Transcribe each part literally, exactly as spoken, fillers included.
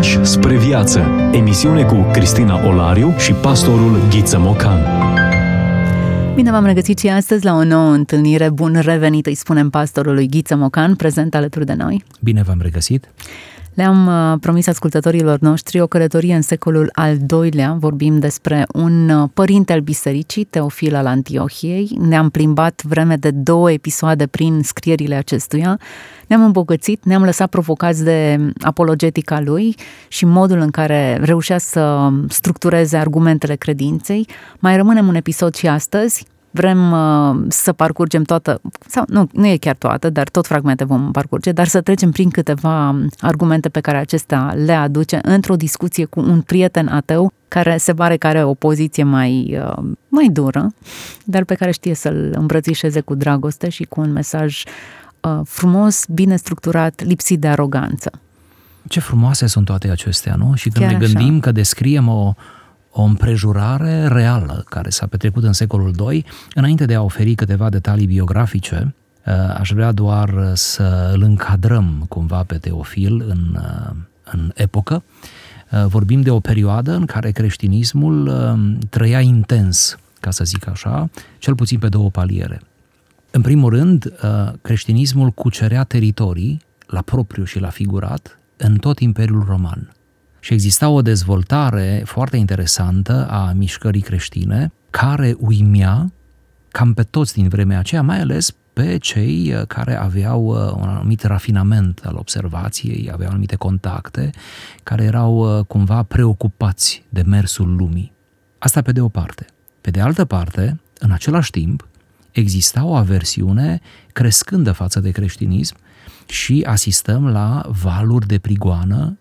Pași spre viață, emisiune cu Cristina Olariu și pastorul Ghiță Mocan. Bine v-am regăsit și astăzi la o nouă întâlnire. Bun revenit, îi spunem pastorului Ghiță Mocan, prezent alături de noi. Bine v-am regăsit! Le-am promis ascultătorilor noștri o călătorie în secolul al doilea. Vorbim despre un părinte al bisericii, Teofil al Antiohiei. Ne-am plimbat vreme de două episoade prin scrierile acestuia. Ne-am îmbogățit, ne-am lăsat provocați de apologetica lui și modul în care reușea să structureze argumentele credinței. Mai rămânem un episod și astăzi. Vrem uh, să parcurgem toată, sau nu, nu e chiar toată, dar tot fragmente vom parcurge, dar să trecem prin câteva argumente pe care acesta le aduce într-o discuție cu un prieten ateu care se pare că are o poziție mai, uh, mai dură, dar pe care știe să-l îmbrățișeze cu dragoste și cu un mesaj uh, frumos, bine structurat, lipsit de aroganță. Ce frumoase sunt toate acestea, nu? Și când chiar ne gândim așa, că descriem o... o împrejurare reală care s-a petrecut în secolul doi. Înainte de a oferi câteva detalii biografice, aș vrea doar să îl încadrăm cumva pe Teofil în, în epocă. Vorbim de o perioadă în care creștinismul trăia intens, ca să zic așa, cel puțin pe două paliere. În primul rând, creștinismul cucerea teritorii, la propriu și la figurat, în tot Imperiul Roman. Și exista o dezvoltare foarte interesantă a mișcării creștine, care uimea cam pe toți din vremea aceea, mai ales pe cei care aveau un anumit rafinament al observației, aveau anumite contacte, care erau cumva preocupați de mersul lumii. Asta pe de o parte. Pe de altă parte, în același timp, exista o aversiune crescândă față de creștinism și asistăm la valuri de prigoană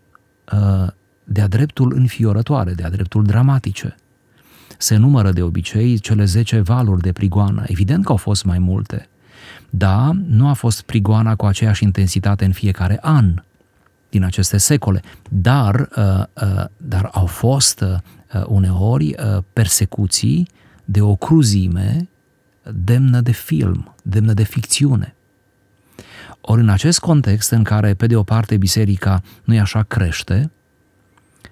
de-a dreptul înfiorătoare, de-a dreptul dramatice. Se numără de obicei cele zece valuri de prigoană. Evident că au fost mai multe, dar nu a fost prigoana cu aceeași intensitate în fiecare an din aceste secole, dar, dar au fost uneori persecuții de o cruzime demnă de film, demnă de ficțiune. Ori în acest context în care, pe de o parte, biserica nu-i așa crește,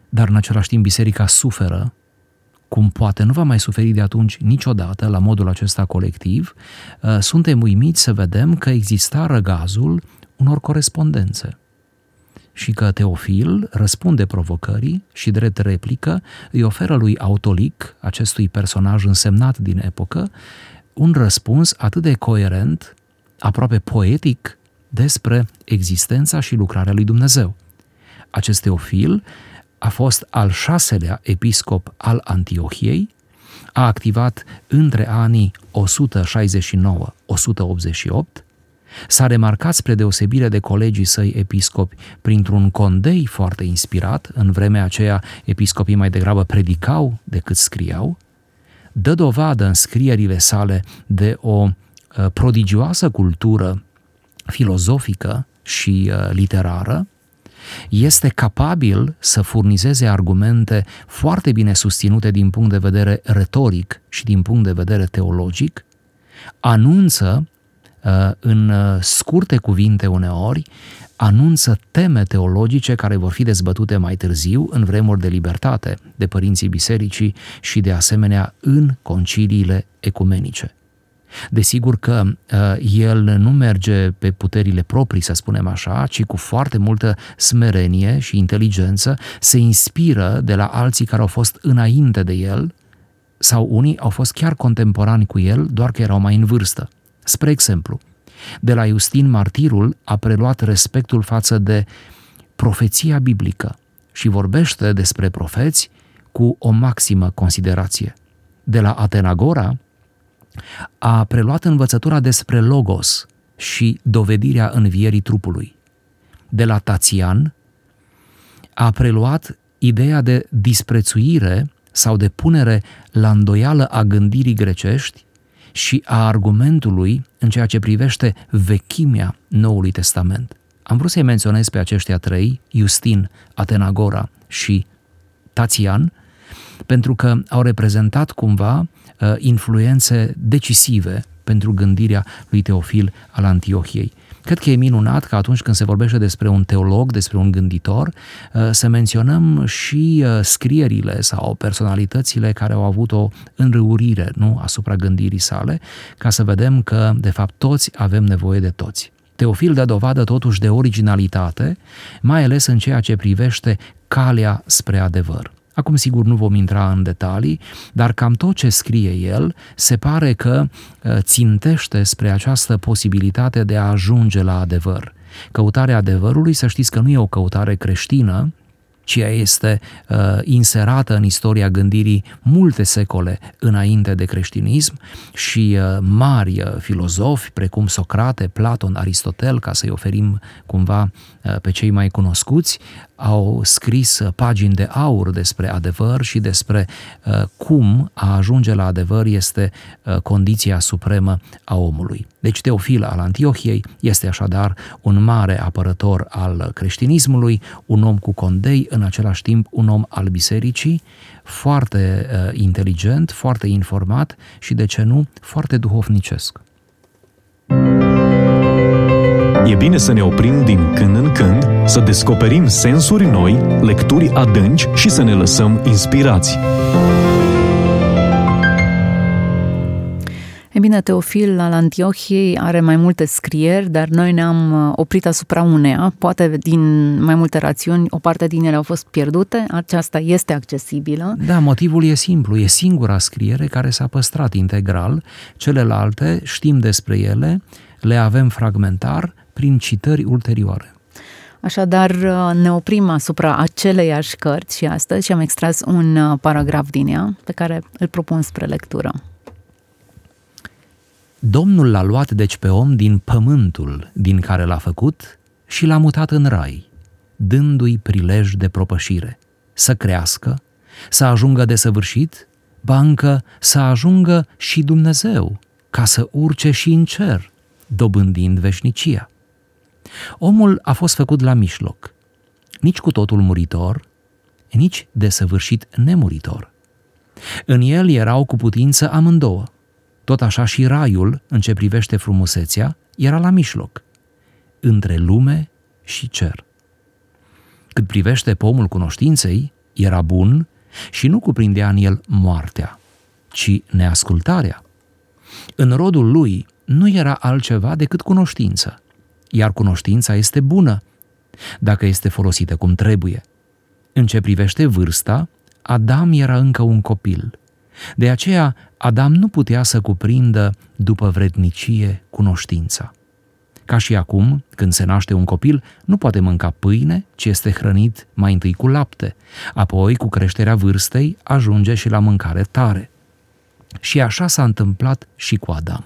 dar în același timp biserica suferă, cum poate nu va mai suferi de atunci niciodată la modul acesta colectiv, suntem uimiți să vedem că exista răgazul unor corespondențe și că Teofil răspunde provocării și, drept replică, îi oferă lui Autolic, acestui personaj însemnat din epocă, un răspuns atât de coerent, aproape poetic, despre existența și lucrarea lui Dumnezeu. Acest Teofil a fost al șaselea episcop al Antiohiei, a activat între anii o sută șaizeci și nouă - o sută optzeci și opt, s-a remarcat spre deosebire de colegii săi episcopi printr-un condei foarte inspirat, în vremea aceea episcopii mai degrabă predicau decât scriau, dă dovadă în scrierile sale de o prodigioasă cultură filozofică și literară, este capabil să furnizeze argumente foarte bine susținute din punct de vedere retoric și din punct de vedere teologic, anunță în scurte cuvinte uneori, anunță teme teologice care vor fi dezbătute mai târziu în vremuri de libertate de părinții bisericii și de asemenea în conciliile ecumenice. Desigur că uh, el nu merge pe puterile proprii, să spunem așa, ci cu foarte multă smerenie și inteligență se inspiră de la alții care au fost înainte de el sau unii au fost chiar contemporani cu el, doar că erau mai în vârstă. Spre exemplu, de la Iustin Martirul a preluat respectul față de profeția biblică și vorbește despre profeți cu o maximă considerație. De la Atenagora a preluat învățătura despre logos și dovedirea învierii trupului. De la Tatian a preluat ideea de disprețuire sau de punere la îndoială a gândirii grecești și a argumentului în ceea ce privește vechimea Noului Testament. Am vrut să-i menționez pe aceștia trei, Iustin, Atenagora și Tatian, pentru că au reprezentat cumva influențe decisive pentru gândirea lui Teofil al Antiohiei. Cred că e minunat că atunci când se vorbește despre un teolog, despre un gânditor, să menționăm și scrierile sau personalitățile care au avut o înrăurire, nu, asupra gândirii sale, ca să vedem că, de fapt, toți avem nevoie de toți. Teofil dă dovadă totuși de originalitate, mai ales în ceea ce privește calea spre adevăr. Acum, sigur, nu vom intra în detalii, dar cam tot ce scrie el se pare că țintește spre această posibilitate de a ajunge la adevăr. Căutarea adevărului, să știți că nu e o căutare creștină, ci ea este uh, inserată în istoria gândirii multe secole înainte de creștinism și uh, mari uh, filozofi precum Socrate, Platon, Aristotel, ca să-i oferim cumva uh, pe cei mai cunoscuți, au scris uh, pagini de aur despre adevăr și despre uh, cum a ajunge la adevăr este uh, condiția supremă a omului. Deci Teofil al Antiohiei este așadar un mare apărător al creștinismului, un om cu condei, în același timp un om al bisericii, foarte uh, inteligent, foarte informat și, de ce nu, foarte duhovnicesc. E bine să ne oprim din când în când, să descoperim sensuri noi, lecturi adânci și să ne lăsăm inspirați. E bine, Teofil al Antiohiei are mai multe scrieri, dar noi ne-am oprit asupra uneia, poate din mai multe rațiuni, o parte din ele au fost pierdute, aceasta este accesibilă. Da, motivul e simplu, e singura scriere care s-a păstrat integral, celelalte știm despre ele, le avem fragmentar prin citări ulterioare. Așadar, ne oprim asupra aceleiași cărți și astăzi și am extras un paragraf din ea pe care îl propun spre lectură. Domnul l-a luat deci pe om din pământul din care l-a făcut și l-a mutat în rai, dându-i prilej de propășire, să crească, să ajungă desăvârșit, ba încă să ajungă și Dumnezeu, ca să urce și în cer, dobândind veșnicia. Omul a fost făcut la mijloc, nici cu totul muritor, nici desăvârșit nemuritor. În el erau cu putință amândouă. Tot așa și raiul, în ce privește frumusețea, era la mijloc, între lume și cer. Cât privește pomul cunoștinței, era bun și nu cuprindea în el moartea, ci neascultarea. În rodul lui nu era altceva decât cunoștință, iar cunoștința este bună, dacă este folosită cum trebuie. În ce privește vârsta, Adam era încă un copil. De aceea, Adam nu putea să cuprindă după vrednicie cunoștința. Ca și acum, când se naște un copil, nu poate mânca pâine, ci este hrănit mai întâi cu lapte, apoi, cu creșterea vârstei, ajunge și la mâncare tare. Și așa s-a întâmplat și cu Adam.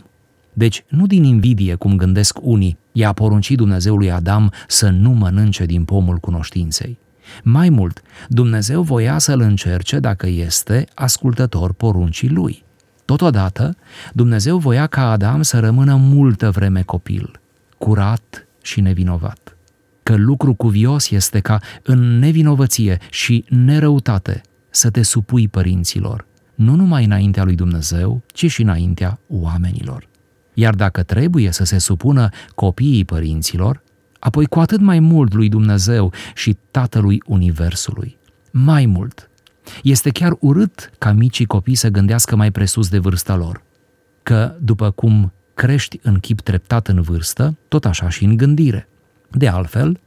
Deci, nu din invidie, cum gândesc unii, i-a poruncit Dumnezeu lui Adam să nu mănânce din pomul cunoștinței. Mai mult, Dumnezeu voia să-l încerce dacă este ascultător poruncii lui. Totodată, Dumnezeu voia ca Adam să rămână multă vreme copil, curat și nevinovat. Că lucru cuvios este ca în nevinovăție și nerăutate să te supui părinților, nu numai înaintea lui Dumnezeu, ci și înaintea oamenilor. Iar dacă trebuie să se supună copiii părinților, apoi cu atât mai mult lui Dumnezeu și Tatălui Universului. Mai mult, este chiar urât ca micii copii să gândească mai presus de vârsta lor, că după cum crești în chip treptat în vârstă, tot așa și în gândire. De altfel,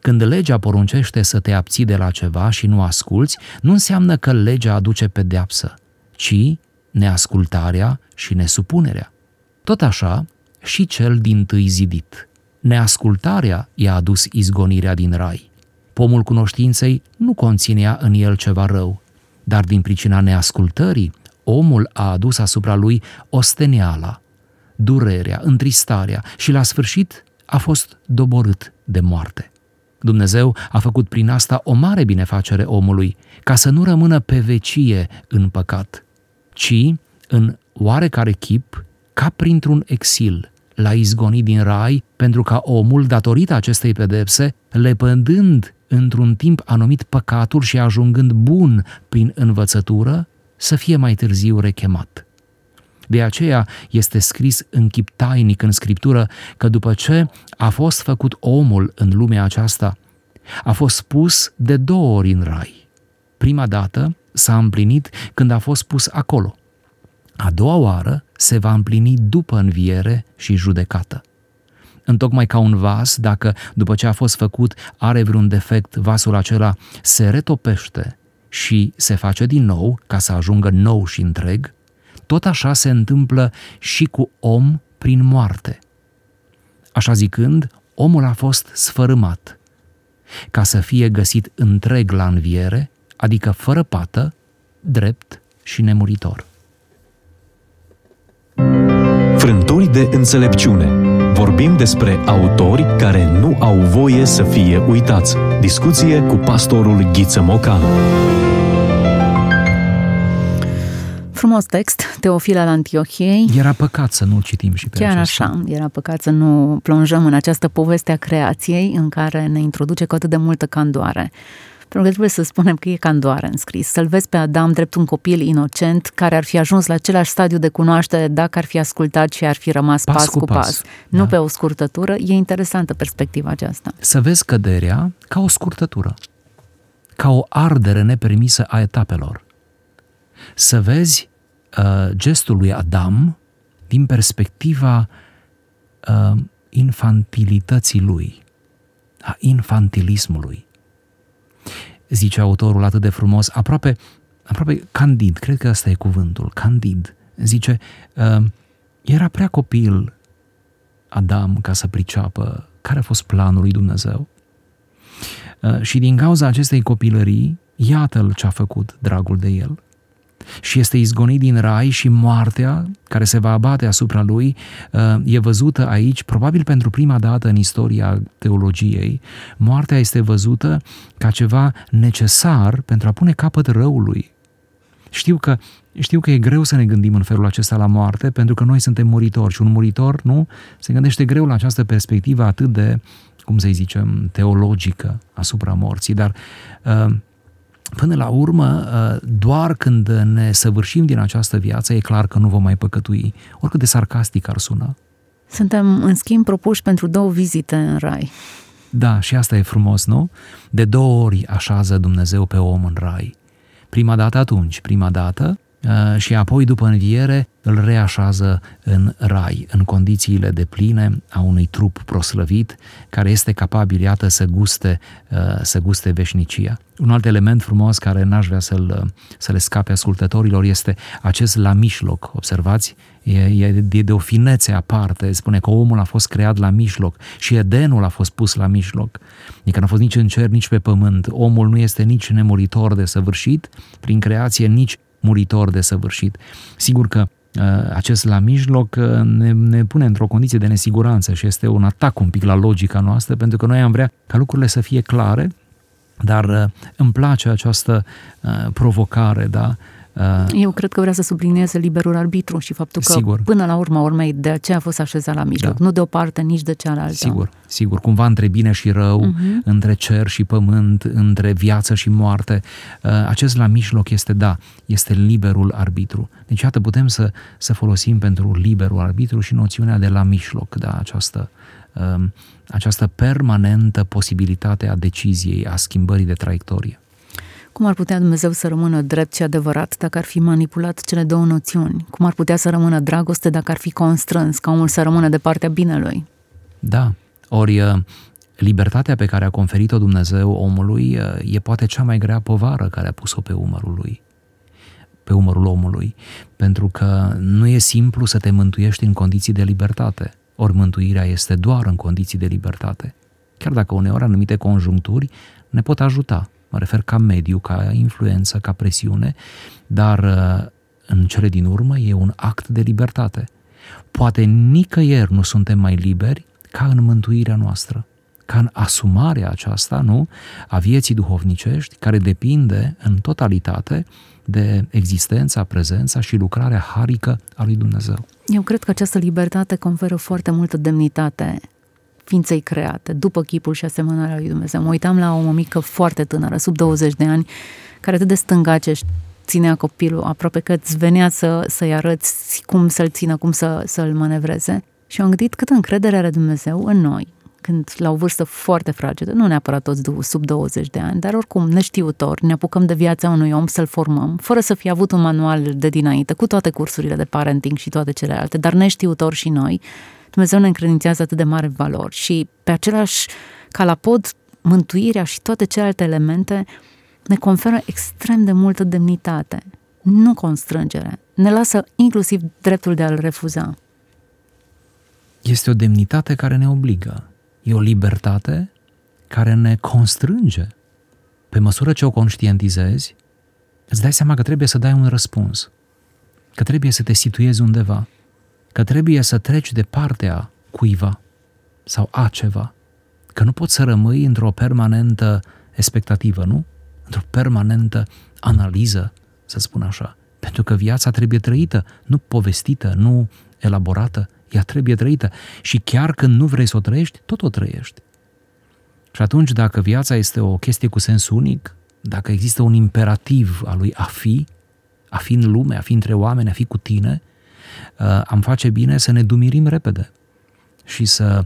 când legea poruncește să te abții de la ceva și nu asculți, nu înseamnă că legea aduce pedeapsă, ci neascultarea și nesupunerea. Tot așa și cel dintâi zidit. Neascultarea i-a adus izgonirea din rai. Pomul cunoștinței nu conținea în el ceva rău, dar din pricina neascultării, omul a adus asupra lui osteneala, durerea, întristarea și la sfârșit a fost doborât de moarte. Dumnezeu a făcut prin asta o mare binefacere omului, ca să nu rămână pe vecie în păcat, ci în oarecare chip, ca printr-un exil, l-a izgonit din rai pentru ca omul, datorită acestei pedepse, lepădând într-un timp anumit păcatul și ajungând bun prin învățătură, să fie mai târziu rechemat. De aceea este scris în chip tainic în Scriptură că după ce a fost făcut omul în lumea aceasta, a fost pus de două ori în rai. Prima dată s-a împlinit când a fost pus acolo. A doua oară se va împlini după înviere și judecată. Întocmai ca un vas, dacă după ce a fost făcut are vreun defect, vasul acela se retopește și se face din nou ca să ajungă nou și întreg, tot așa se întâmplă și cu om prin moarte. Așa zicând, omul a fost sfărâmat, ca să fie găsit întreg la înviere, adică fără pată, drept și nemuritor. Frânturi de înțelepciune. Vorbim despre autori care nu au voie să fie uitați. Discuție cu pastorul Ghiță Mocan. Frumos text, Teofil al Antiohiei. Era păcat să nu citim și pe Chiar acesta. așa, era păcat să nu plonjăm în această poveste a creației în care ne introduce cu atât de multă candoare. Pentru că trebuie să spunem că e candoare în scris. Să-l vezi pe Adam drept un copil inocent care ar fi ajuns la același stadiu de cunoaștere dacă ar fi ascultat și ar fi rămas pas, pas cu pas. pas. Nu da. Pe o scurtătură. E interesantă perspectiva aceasta. Să vezi căderea ca o scurtătură, ca o ardere nepermisă a etapelor. Să vezi uh, gestul lui Adam din perspectiva uh, infantilității lui, a infantilismului. Zice autorul atât de frumos, aproape, aproape candid, cred că ăsta e cuvântul, candid. Zice, uh, era prea copil Adam ca să priceapă care a fost planul lui Dumnezeu. Uh, și din cauza acestei copilării, iată-l ce a făcut dragul de el. Și este izgonit din rai și moartea care se va abate asupra lui e văzută aici, probabil pentru prima dată în istoria teologiei. Moartea este văzută ca ceva necesar pentru a pune capăt răului. Știu că, știu că e greu să ne gândim în felul acesta la moarte, pentru că noi suntem muritori și un muritor, nu, se gândește greu la această perspectivă atât de, cum să-i zicem, teologică asupra morții, dar... Uh, Până la urmă, doar când ne săvârșim din această viață, e clar că nu vom mai păcătui, oricât de sarcastic ar suna. Suntem, în schimb, propuși pentru două vizite în rai. Da, și asta e frumos, nu? De două ori așează Dumnezeu pe om în rai. Prima dată atunci, prima dată, și apoi, după înviere, îl reașează în rai, în condițiile depline a unui trup proslăvit, care este capabil, iată, să guste, să guste veșnicia. Un alt element frumos care n-aș vrea să-l, să le scape ascultătorilor este acest la mijloc, observați? E, e de o finețe aparte, spune că omul a fost creat la mijloc și Edenul a fost pus la mijloc. Adică n-a fost nici în cer, nici pe pământ. Omul nu este nici nemuritor de săvârșit prin creație, nici muritor de săvârșit. Sigur că acest la mijloc ne, ne pune într-o condiție de nesiguranță și este un atac un pic la logica noastră, pentru că noi am vrea ca lucrurile să fie clare, dar îmi place această provocare, da? Eu cred că vrea să sublinieze liberul arbitru și faptul că sigur. Până la urma urmei de aceea a fost așezat la mijloc, da. Nu de o parte nici de cealaltă. Sigur, sigur, cumva între bine și rău, uh-huh. Între cer și pământ, între viață și moarte, acest la mijloc este, da, este liberul arbitru. Deci iată, putem să, să folosim pentru liberul arbitru și noțiunea de la mijloc, da, această, această permanentă posibilitate a deciziei, a schimbării de traiectorie. Cum ar putea Dumnezeu să rămână drept și adevărat dacă ar fi manipulat cele două noțiuni? Cum ar putea să rămână dragoste dacă ar fi constrâns ca omul să rămână de partea binelui? Da, ori libertatea pe care a conferit-o Dumnezeu omului e poate cea mai grea povară care a pus-o pe umărul lui, pe umărul omului, pentru că nu e simplu să te mântuiești în condiții de libertate, ori mântuirea este doar în condiții de libertate, chiar dacă uneori anumite conjuncturi ne pot ajuta. Mă refer ca mediu, ca influență, ca presiune, dar în cele din urmă e un act de libertate. Poate nicăieri nu suntem mai liberi ca în mântuirea noastră, ca în asumarea aceasta, nu, a vieții duhovnicești, care depinde în totalitate de existența, prezența și lucrarea harică a lui Dumnezeu. Eu cred că această libertate conferă foarte multă demnitate ființei create, după chipul și asemănarea lui Dumnezeu. Mă uitam la o mămică foarte tânără, sub douăzeci de ani, care atât de stângace ținea copilul, aproape că îți venea să, să-i arăți cum să-l țină, cum să, să-l manevreze. Și am gândit câtă încredere are Dumnezeu în noi, când la o vârstă foarte fragedă, nu neapărat toți sub douăzeci de ani, dar oricum neștiutor, ne apucăm de viața unui om să-l formăm, fără să fie avut un manual de dinainte, cu toate cursurile de parenting și toate celelalte, dar neștiutor și noi, Dumnezeu ne încredințează atât de mare valori și pe același calapod, mântuirea și toate celelalte elemente ne conferă extrem de multă demnitate, nu constrângere, ne lasă inclusiv dreptul de a-l refuza. Este o demnitate care ne obligă. E o libertate care ne constrânge. Pe măsură ce o conștientizezi, îți dai seama că trebuie să dai un răspuns, că trebuie să te situezi undeva, că trebuie să treci de partea cuiva sau a ceva, că nu poți să rămâi într-o permanentă expectativă, nu? Într-o permanentă analiză, să spun așa. Pentru că viața trebuie trăită, nu povestită, nu elaborată, ea trebuie trăită și chiar când nu vrei să o trăiești, tot o trăiești. Și atunci, dacă viața este o chestie cu sens unic, dacă există un imperativ al lui a fi, a fi în lume, a fi între oameni, a fi cu tine, am face bine să ne dumirim repede și să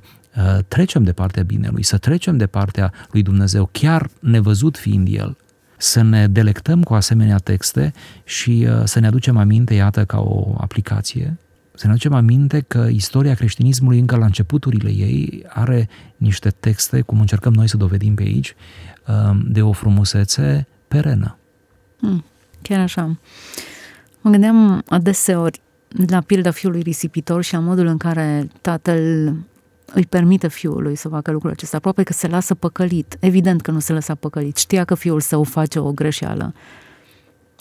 trecem de partea binelui, să trecem de partea lui Dumnezeu, chiar nevăzut fiind El, să ne delectăm cu asemenea texte și să ne aducem aminte, iată, ca o aplicație, să ne aducem aminte că istoria creștinismului încă la începuturile ei are niște texte, cum încercăm noi să dovedim pe aici, de o frumusețe perenă. Mm, chiar așa. Mă gândeam adeseori la pilda fiului risipitor și la modul în care tatăl îi permite fiului să facă lucrul acesta, aproape că se lasă păcălit. Evident că nu se lăsa păcălit, știa că fiul său face o greșeală.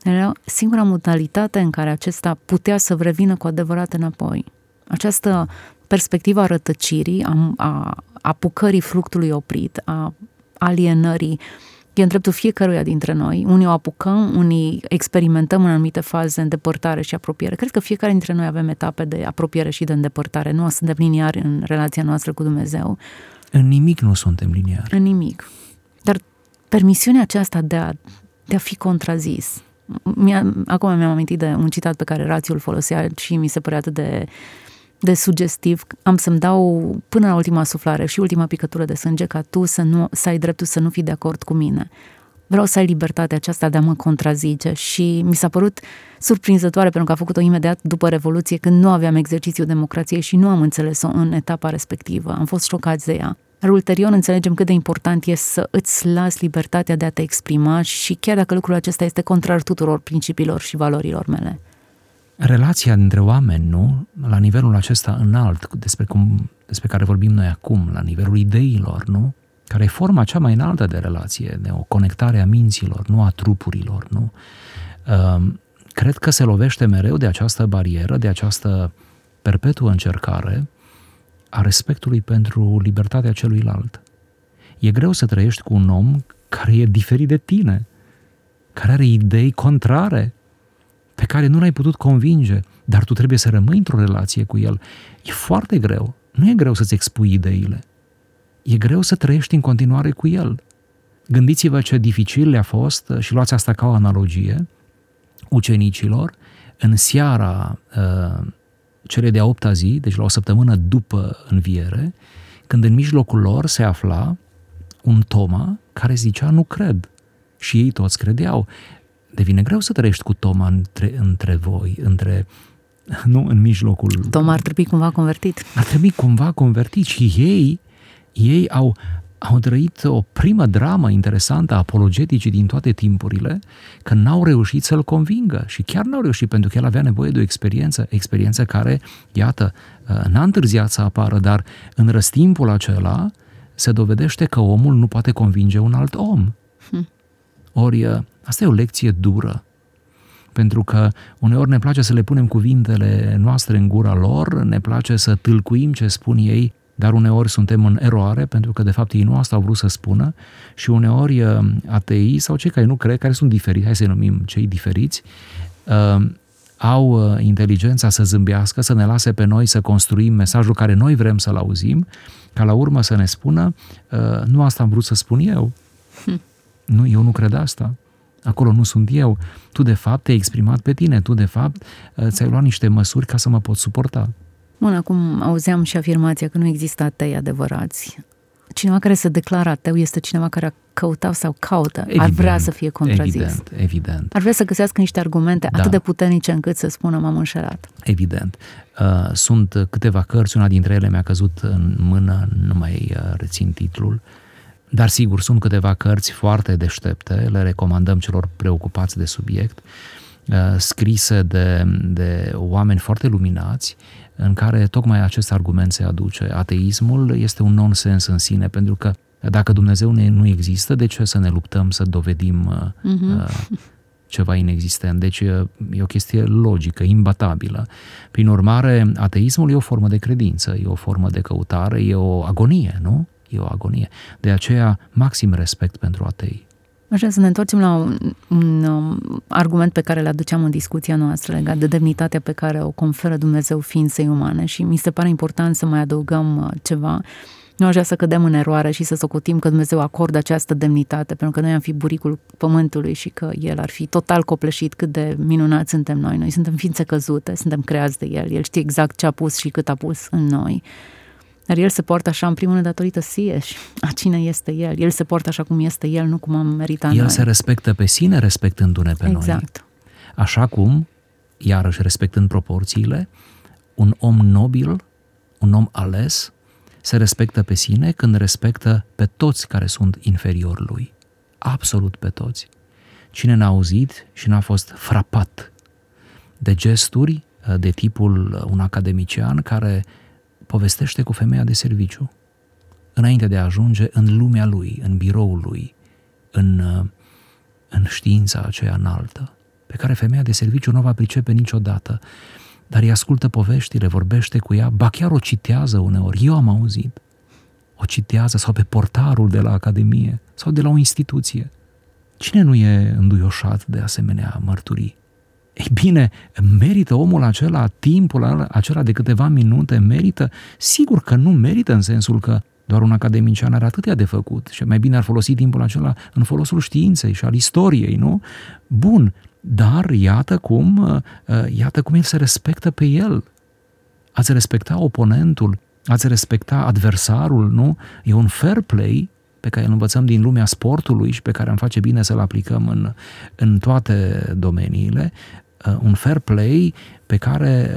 Era singura modalitate în care acesta putea să revină cu adevărat înapoi. Această perspectivă a rătăcirii, a, a apucării fructului oprit, a alienării, e în dreptul fiecăruia dintre noi. Unii o apucăm, unii experimentăm în anumite faze îndepărtare și apropiere. Cred că fiecare dintre noi avem etape de apropiere și de îndepărtare. Nu suntem liniari în relația noastră cu Dumnezeu. În nimic nu suntem liniari. În nimic. Dar permisiunea aceasta de a, de a fi contrazis. Acum mi-am amintit de un citat pe care Rațiul folosea și mi se părea atât de, de sugestiv. Am să-mi dau până la ultima suflare și ultima picătură de sânge ca tu să, nu, să ai dreptul să nu fii de acord cu mine. Vreau să ai libertatea aceasta de a mă contrazice și mi s-a părut surprinzătoare pentru că a făcut-o imediat după Revoluție, când nu aveam exercițiul democrației și nu am înțeles-o în etapa respectivă. Am fost șocați de ea. Dar ulterior înțelegem cât de important e să îți lași libertatea de a te exprima și chiar dacă lucrul acesta este contrar tuturor principiilor și valorilor mele. Relația dintre oameni, nu? La nivelul acesta înalt, despre, cum, despre care vorbim noi acum, la nivelul ideilor, nu? Care e forma cea mai înaltă de relație, de o conectare a minților, nu a trupurilor, nu? Cred că se lovește mereu de această barieră, de această perpetuă încercare a respectului pentru libertatea celuilalt. E greu să trăiești cu un om care e diferit de tine, care are idei contrare, pe care nu l-ai putut convinge, dar tu trebuie să rămâi într-o relație cu el. E foarte greu. Nu e greu să-ți expui ideile. E greu să trăiești în continuare cu el. Gândiți-vă ce dificil le-a fost, și luați asta ca o analogie, ucenicilor, în seara uh, cele de-a opta zi, deci la o săptămână după înviere, când în mijlocul lor se afla un Toma care zicea, nu cred. Și ei toți credeau. Devine greu să trăiești cu Toma între, între voi, între, nu în mijlocul... Toma ar trebui cumva convertit. Ar trebui cumva convertit și ei, ei au, au trăit o primă dramă interesantă a apologeticii din toate timpurile, că n-au reușit să-l convingă și chiar n-au reușit, pentru că el avea nevoie de o experiență, experiență care, iată, n-a întârziat să apară, dar în răstimpul acela se dovedește că omul nu poate convinge un alt om. Hm. Ori, asta e o lecție dură, pentru că uneori ne place să le punem cuvintele noastre în gura lor, ne place să tâlcuim ce spun ei, dar uneori suntem în eroare, pentru că de fapt ei nu asta au vrut să spună și uneori ateii sau cei care nu cred, care sunt diferiți, hai să-i numim cei diferiți, au inteligența să zâmbească, să ne lase pe noi să construim mesajul care noi vrem să-l auzim, ca la urmă să ne spună, nu asta am vrut să spun eu. Hm. Nu, eu nu cred asta. acolo nu sunt eu, tu de fapt te-ai exprimat pe tine, tu de fapt ți-ai luat niște măsuri ca să mă pot suporta. Bun, acum auzeam și afirmația că nu există atei adevărați. Cineva care se declară ateu este cineva care a căutat sau caută, evident, ar vrea să fie contrazis. Evident, evident. Ar vrea să găsească niște argumente da. atât de puternice încât să spună m-am înșelat. Evident. Sunt câteva cărți, una dintre ele mi-a căzut în mână, nu mai rețin titlul, dar sigur, sunt câteva cărți foarte deștepte, le recomandăm celor preocupați de subiect, scrise de, de oameni foarte luminați, în care tocmai acest argument se aduce. Ateismul este un nonsens în sine, pentru că dacă Dumnezeu nu există, de ce să ne luptăm să dovedim uh-huh. ceva inexistent? Deci e o chestie logică, imbatabilă. Prin urmare, ateismul e o formă de credință, e o formă de căutare, e o agonie, nu? E o agonie. De aceea, maxim respect pentru atei. Așa, să ne întoarcem la un, un, un argument pe care le aduceam în discuția noastră legat de demnitatea pe care o conferă Dumnezeu ființei umane și mi se pare important să mai adăugăm ceva. Nu așa să cădem în eroare și să socotim că Dumnezeu acordă această demnitate, pentru că noi am fi buricul pământului și că El ar fi total copleșit cât de minunați suntem noi. Noi suntem ființe căzute, suntem creați de El, El știe exact ce a pus și cât a pus în noi. Dar El se poartă așa, în primul rând, datorită sieși, a cine este El. El se poartă așa cum este El, nu cum am meritat El noi. Se respectă pe sine, respectându-ne pe exact. Noi. Exact. Așa cum, iarăși respectând proporțiile, un om nobil, un om ales, se respectă pe sine când respectă pe toți care sunt inferiori lui. Absolut pe toți. Cine n-a auzit și n-a fost frapat de gesturi de tipul un academician care povestește cu femeia de serviciu, înainte de a ajunge în lumea lui, în biroul lui, în, în știința aceea înaltă, pe care femeia de serviciu nu va pricepe niciodată, dar îi ascultă poveștile, vorbește cu ea, ba chiar o citează uneori, eu am auzit, o citează sau pe portarul de la academie sau de la o instituție. Cine nu e înduioșat de asemenea mărturii? Ei bine, merită omul acela, timpul acela de câteva minute, merită? Sigur că nu merită în sensul că doar un academician are atâtea de făcut și mai bine ar folosi timpul acela în folosul științei și al istoriei, nu? Bun, dar iată cum, iată cum el se respectă pe el. Ați respecta oponentul, ați respecta adversarul, nu? E un fair play pe care îl învățăm din lumea sportului și pe care am face bine să-l aplicăm în, în toate domeniile, un fair play pe care,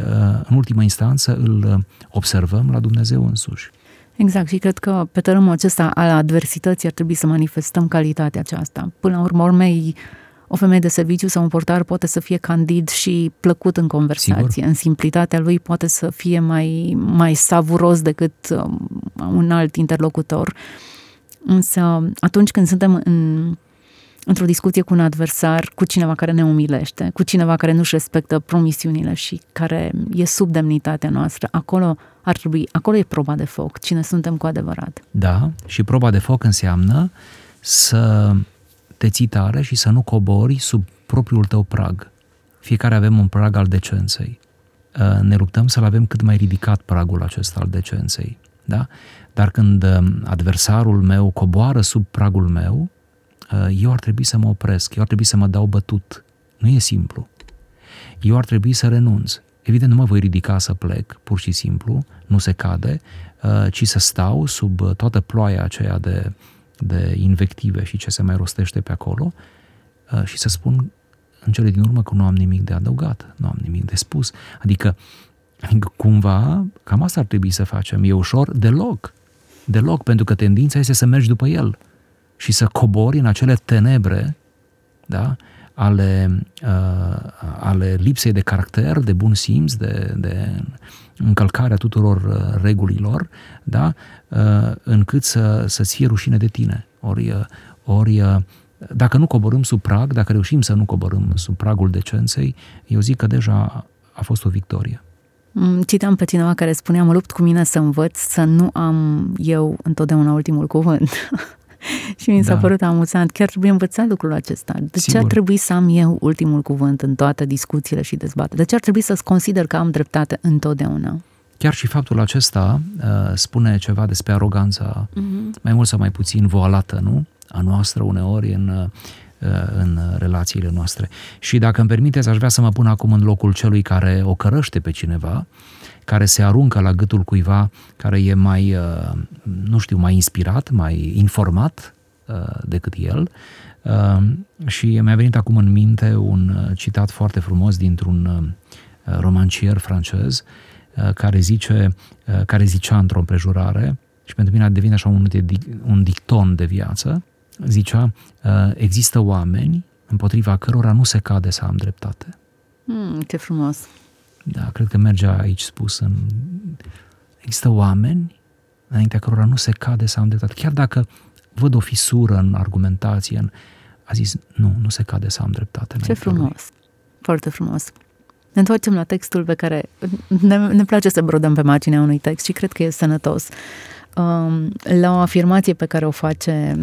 în ultima instanță, îl observăm la Dumnezeu însuși. Exact, și cred că pe tărâmul acesta al adversității ar trebui să manifestăm calitatea aceasta. Până la urmă, urmei, o femeie de serviciu sau un portar poate să fie candid și plăcut în conversație. Sigur. În simplitatea lui poate să fie mai, mai savuros decât un alt interlocutor. Însă atunci când suntem în, într-o discuție cu un adversar, cu cineva care ne umilește, cu cineva care nu-și respectă promisiunile și care e sub demnitatea noastră, acolo ar trebui, acolo e proba de foc, cine suntem cu adevărat. Da, și proba de foc înseamnă să te ții tare și să nu cobori sub propriul tău prag. Fiecare avem un prag al decenței. Ne luptăm să-l avem cât mai ridicat pragul acesta al decenței. Da? Dar când adversarul meu coboară sub pragul meu, eu ar trebui să mă opresc, eu ar trebui să mă dau bătut. Nu e simplu. Eu ar trebui să renunț. Evident, nu mă voi ridica să plec, pur și simplu, nu se cade, ci să stau sub toată ploaia aceea de, de invective și ce se mai rostește pe acolo și să spun în cele din urmă că nu am nimic de adăugat, nu am nimic de spus. Adică cumva, cam asta ar trebui să facem. E ușor? Deloc. Deloc, pentru că tendința este să mergi după el și să cobori în acele tenebre, da, ale, uh, ale lipsei de caracter, de bun simț, de, de încălcarea tuturor regulilor, da, uh, încât să, să-ți fie rușine de tine. Ori, ori dacă nu coborâm sub prag, dacă reușim să nu coborâm sub pragul decenței, eu zic că deja a fost o victorie. Citeam pe cineva care spunea, mă lupt cu mine să învăț să nu am eu întotdeauna ultimul cuvânt. Și mi s-a da. părut amuzant. Chiar trebuie învățat lucrul acesta. De Sigur. ce ar trebui să am eu ultimul cuvânt în toate discuțiile și dezbaterile? De ce ar trebui să-ți consider că am dreptate întotdeauna? Chiar și faptul acesta uh, spune ceva despre aroganța, uh-huh. mai mult sau mai puțin voalată, nu? A noastră uneori în, în relațiile noastre. Și dacă îmi permiteți, aș vrea să mă pun acum în locul celui care ocărăște pe cineva, care se aruncă la gâtul cuiva care e mai, nu știu, mai inspirat, mai informat decât el. Și mi-a venit acum în minte un citat foarte frumos dintr-un romancier francez care zice, care zicea într-o împrejurare, și pentru mine devine așa un, un dicton de viață, zicea, există oameni împotriva cărora nu se cade să am dreptate. Mm, ce frumos! Da, cred că merge aici spus în... Există oameni înaintea cărora nu se cade să am dreptate. Chiar dacă văd o fisură în argumentație, în... a zis, nu, nu se cade să am dreptate. Ce frumos! Lui. Foarte frumos! Ne întoarcem la textul pe care ne, ne place să brodăm pe marginea unui text și cred că e sănătos. La o afirmație pe care o face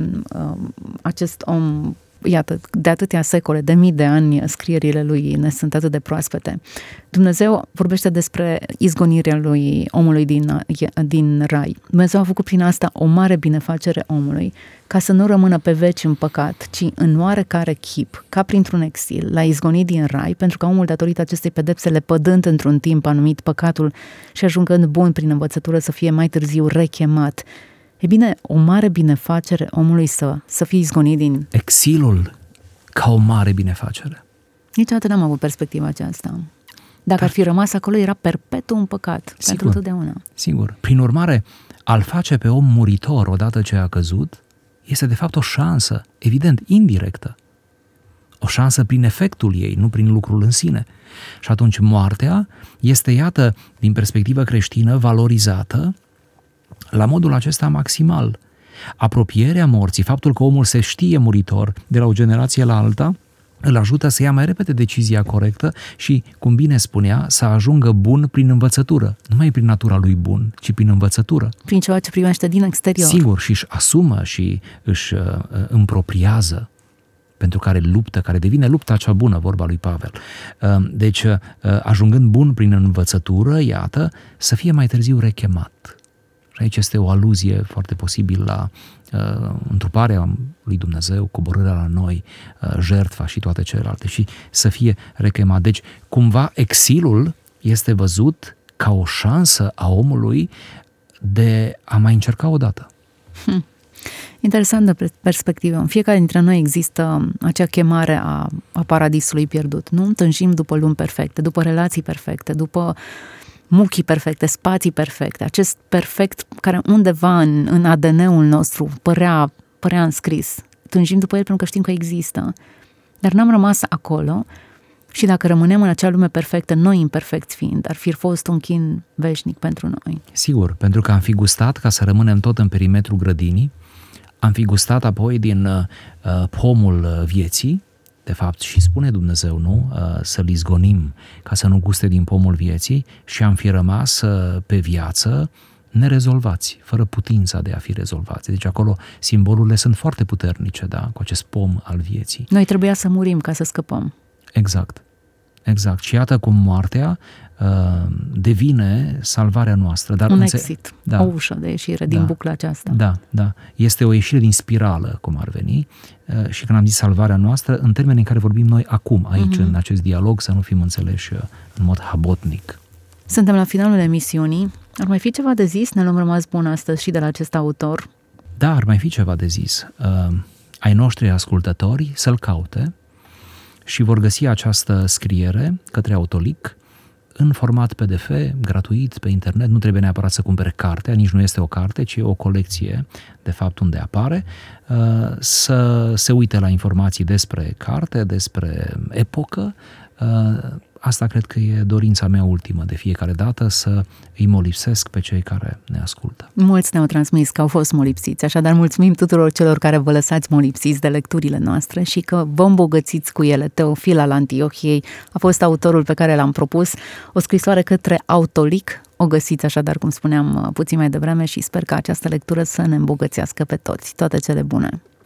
acest om, iată, de atâtea secole, de mii de ani, scrierile lui ne sunt atât de proaspete. Dumnezeu vorbește despre izgonirea lui omului din, din rai. Dumnezeu a făcut prin asta o mare binefacere omului, ca să nu rămână pe veci în păcat, ci în oarecare chip, ca printr-un exil, l-a izgonit din rai, pentru că omul, datorită acestei pedepse, lepădând într-un timp anumit păcatul și ajungând bun prin învățătură, să fie mai târziu rechemat. E bine, o mare binefacere omului să, să fie izgonit din... Exilul ca o mare binefacere. Niciodată n-am avut perspectiva aceasta. Dacă Dar... ar fi rămas acolo, era perpetu un păcat. Sigur, pentru totdeauna. Sigur. Prin urmare, a-l face pe om muritor odată ce a căzut, este de fapt o șansă, evident, indirectă. O șansă prin efectul ei, nu prin lucrul în sine. Și atunci moartea este, iată, din perspectivă creștină, valorizată la modul acesta maximal. Apropierea morții, faptul că omul se știe muritor de la o generație la alta, îl ajută să ia mai repede decizia corectă și, cum bine spunea, să ajungă bun prin învățătură. Nu mai prin natura lui bun, ci prin învățătură. Prin ceva ce primește din exterior. Sigur, și își asumă și își împropriază, pentru care luptă, care devine lupta cea bună, vorba lui Pavel. Deci, ajungând bun prin învățătură, iată, să fie mai târziu rechemat. Aici este o aluzie foarte posibil la uh, întruparea lui Dumnezeu, coborârea la noi, uh, jertfa și toate celelalte, și să fie rechemat. Deci, cumva, exilul este văzut ca o șansă a omului de a mai încerca odată. Hmm. Interesantă perspectivă. În fiecare dintre noi există acea chemare a, a paradisului pierdut. Nu tânjim după lumi perfecte, după relații perfecte, după muchii perfecte, spații perfecte, acest perfect care undeva în, în A D N-ul nostru părea, părea înscris. Tânjim după el pentru că știm că există. Dar n-am rămas acolo și dacă rămânem în acea lume perfectă, noi imperfecți fiind, ar fi fost un chin veșnic pentru noi. Sigur, pentru că am fi gustat, ca să rămânem tot în perimetrul grădinii, am fi gustat apoi din uh, pomul vieții. De fapt, și spune Dumnezeu, nu? Să-l izgonim ca să nu guste din pomul vieții, și am fi rămas pe viață nerezolvați, fără putința de a fi rezolvați. Deci acolo simbolurile sunt foarte puternice, da? Cu acest pom al vieții. Noi trebuia să murim ca să scăpăm. Exact. Exact. Și iată cum moartea uh, devine salvarea noastră. Dar un înțe- exit, da. O ușă de ieșire, da, din bucla aceasta. Da, da. Este o ieșire din spirală, cum ar veni. Uh, și când am zis salvarea noastră, în termeni în care vorbim noi acum, aici, uh-huh. în acest dialog, să nu fim înțeleși în mod habotnic. Suntem la finalul emisiunii. Ar mai fi ceva de zis? Ne luăm rămas bun astăzi și de la acest autor. Da, ar mai fi ceva de zis. Uh, ai noștri ascultători să-l caute și vor găsi această scriere către Autolic în format P D F, gratuit, pe internet. Nu trebuie neapărat să cumpere cartea, nici nu este o carte, ci o colecție, de fapt, unde apare, să se uite la informații despre carte, despre epocă. Asta cred că e dorința mea ultimă de fiecare dată, să îi molipsesc pe cei care ne ascultă. Mulți ne-au transmis că au fost molipsiți, așadar mulțumim tuturor celor care vă lăsați molipsiți de lecturile noastre și că vă îmbogățiți cu ele. Teofil al Antiohiei a fost autorul pe care l-am propus, o scrisoare către Autolic, o găsiți așadar, cum spuneam puțin mai devreme, și sper că această lectură să ne îmbogățească pe toți. Toate cele bune!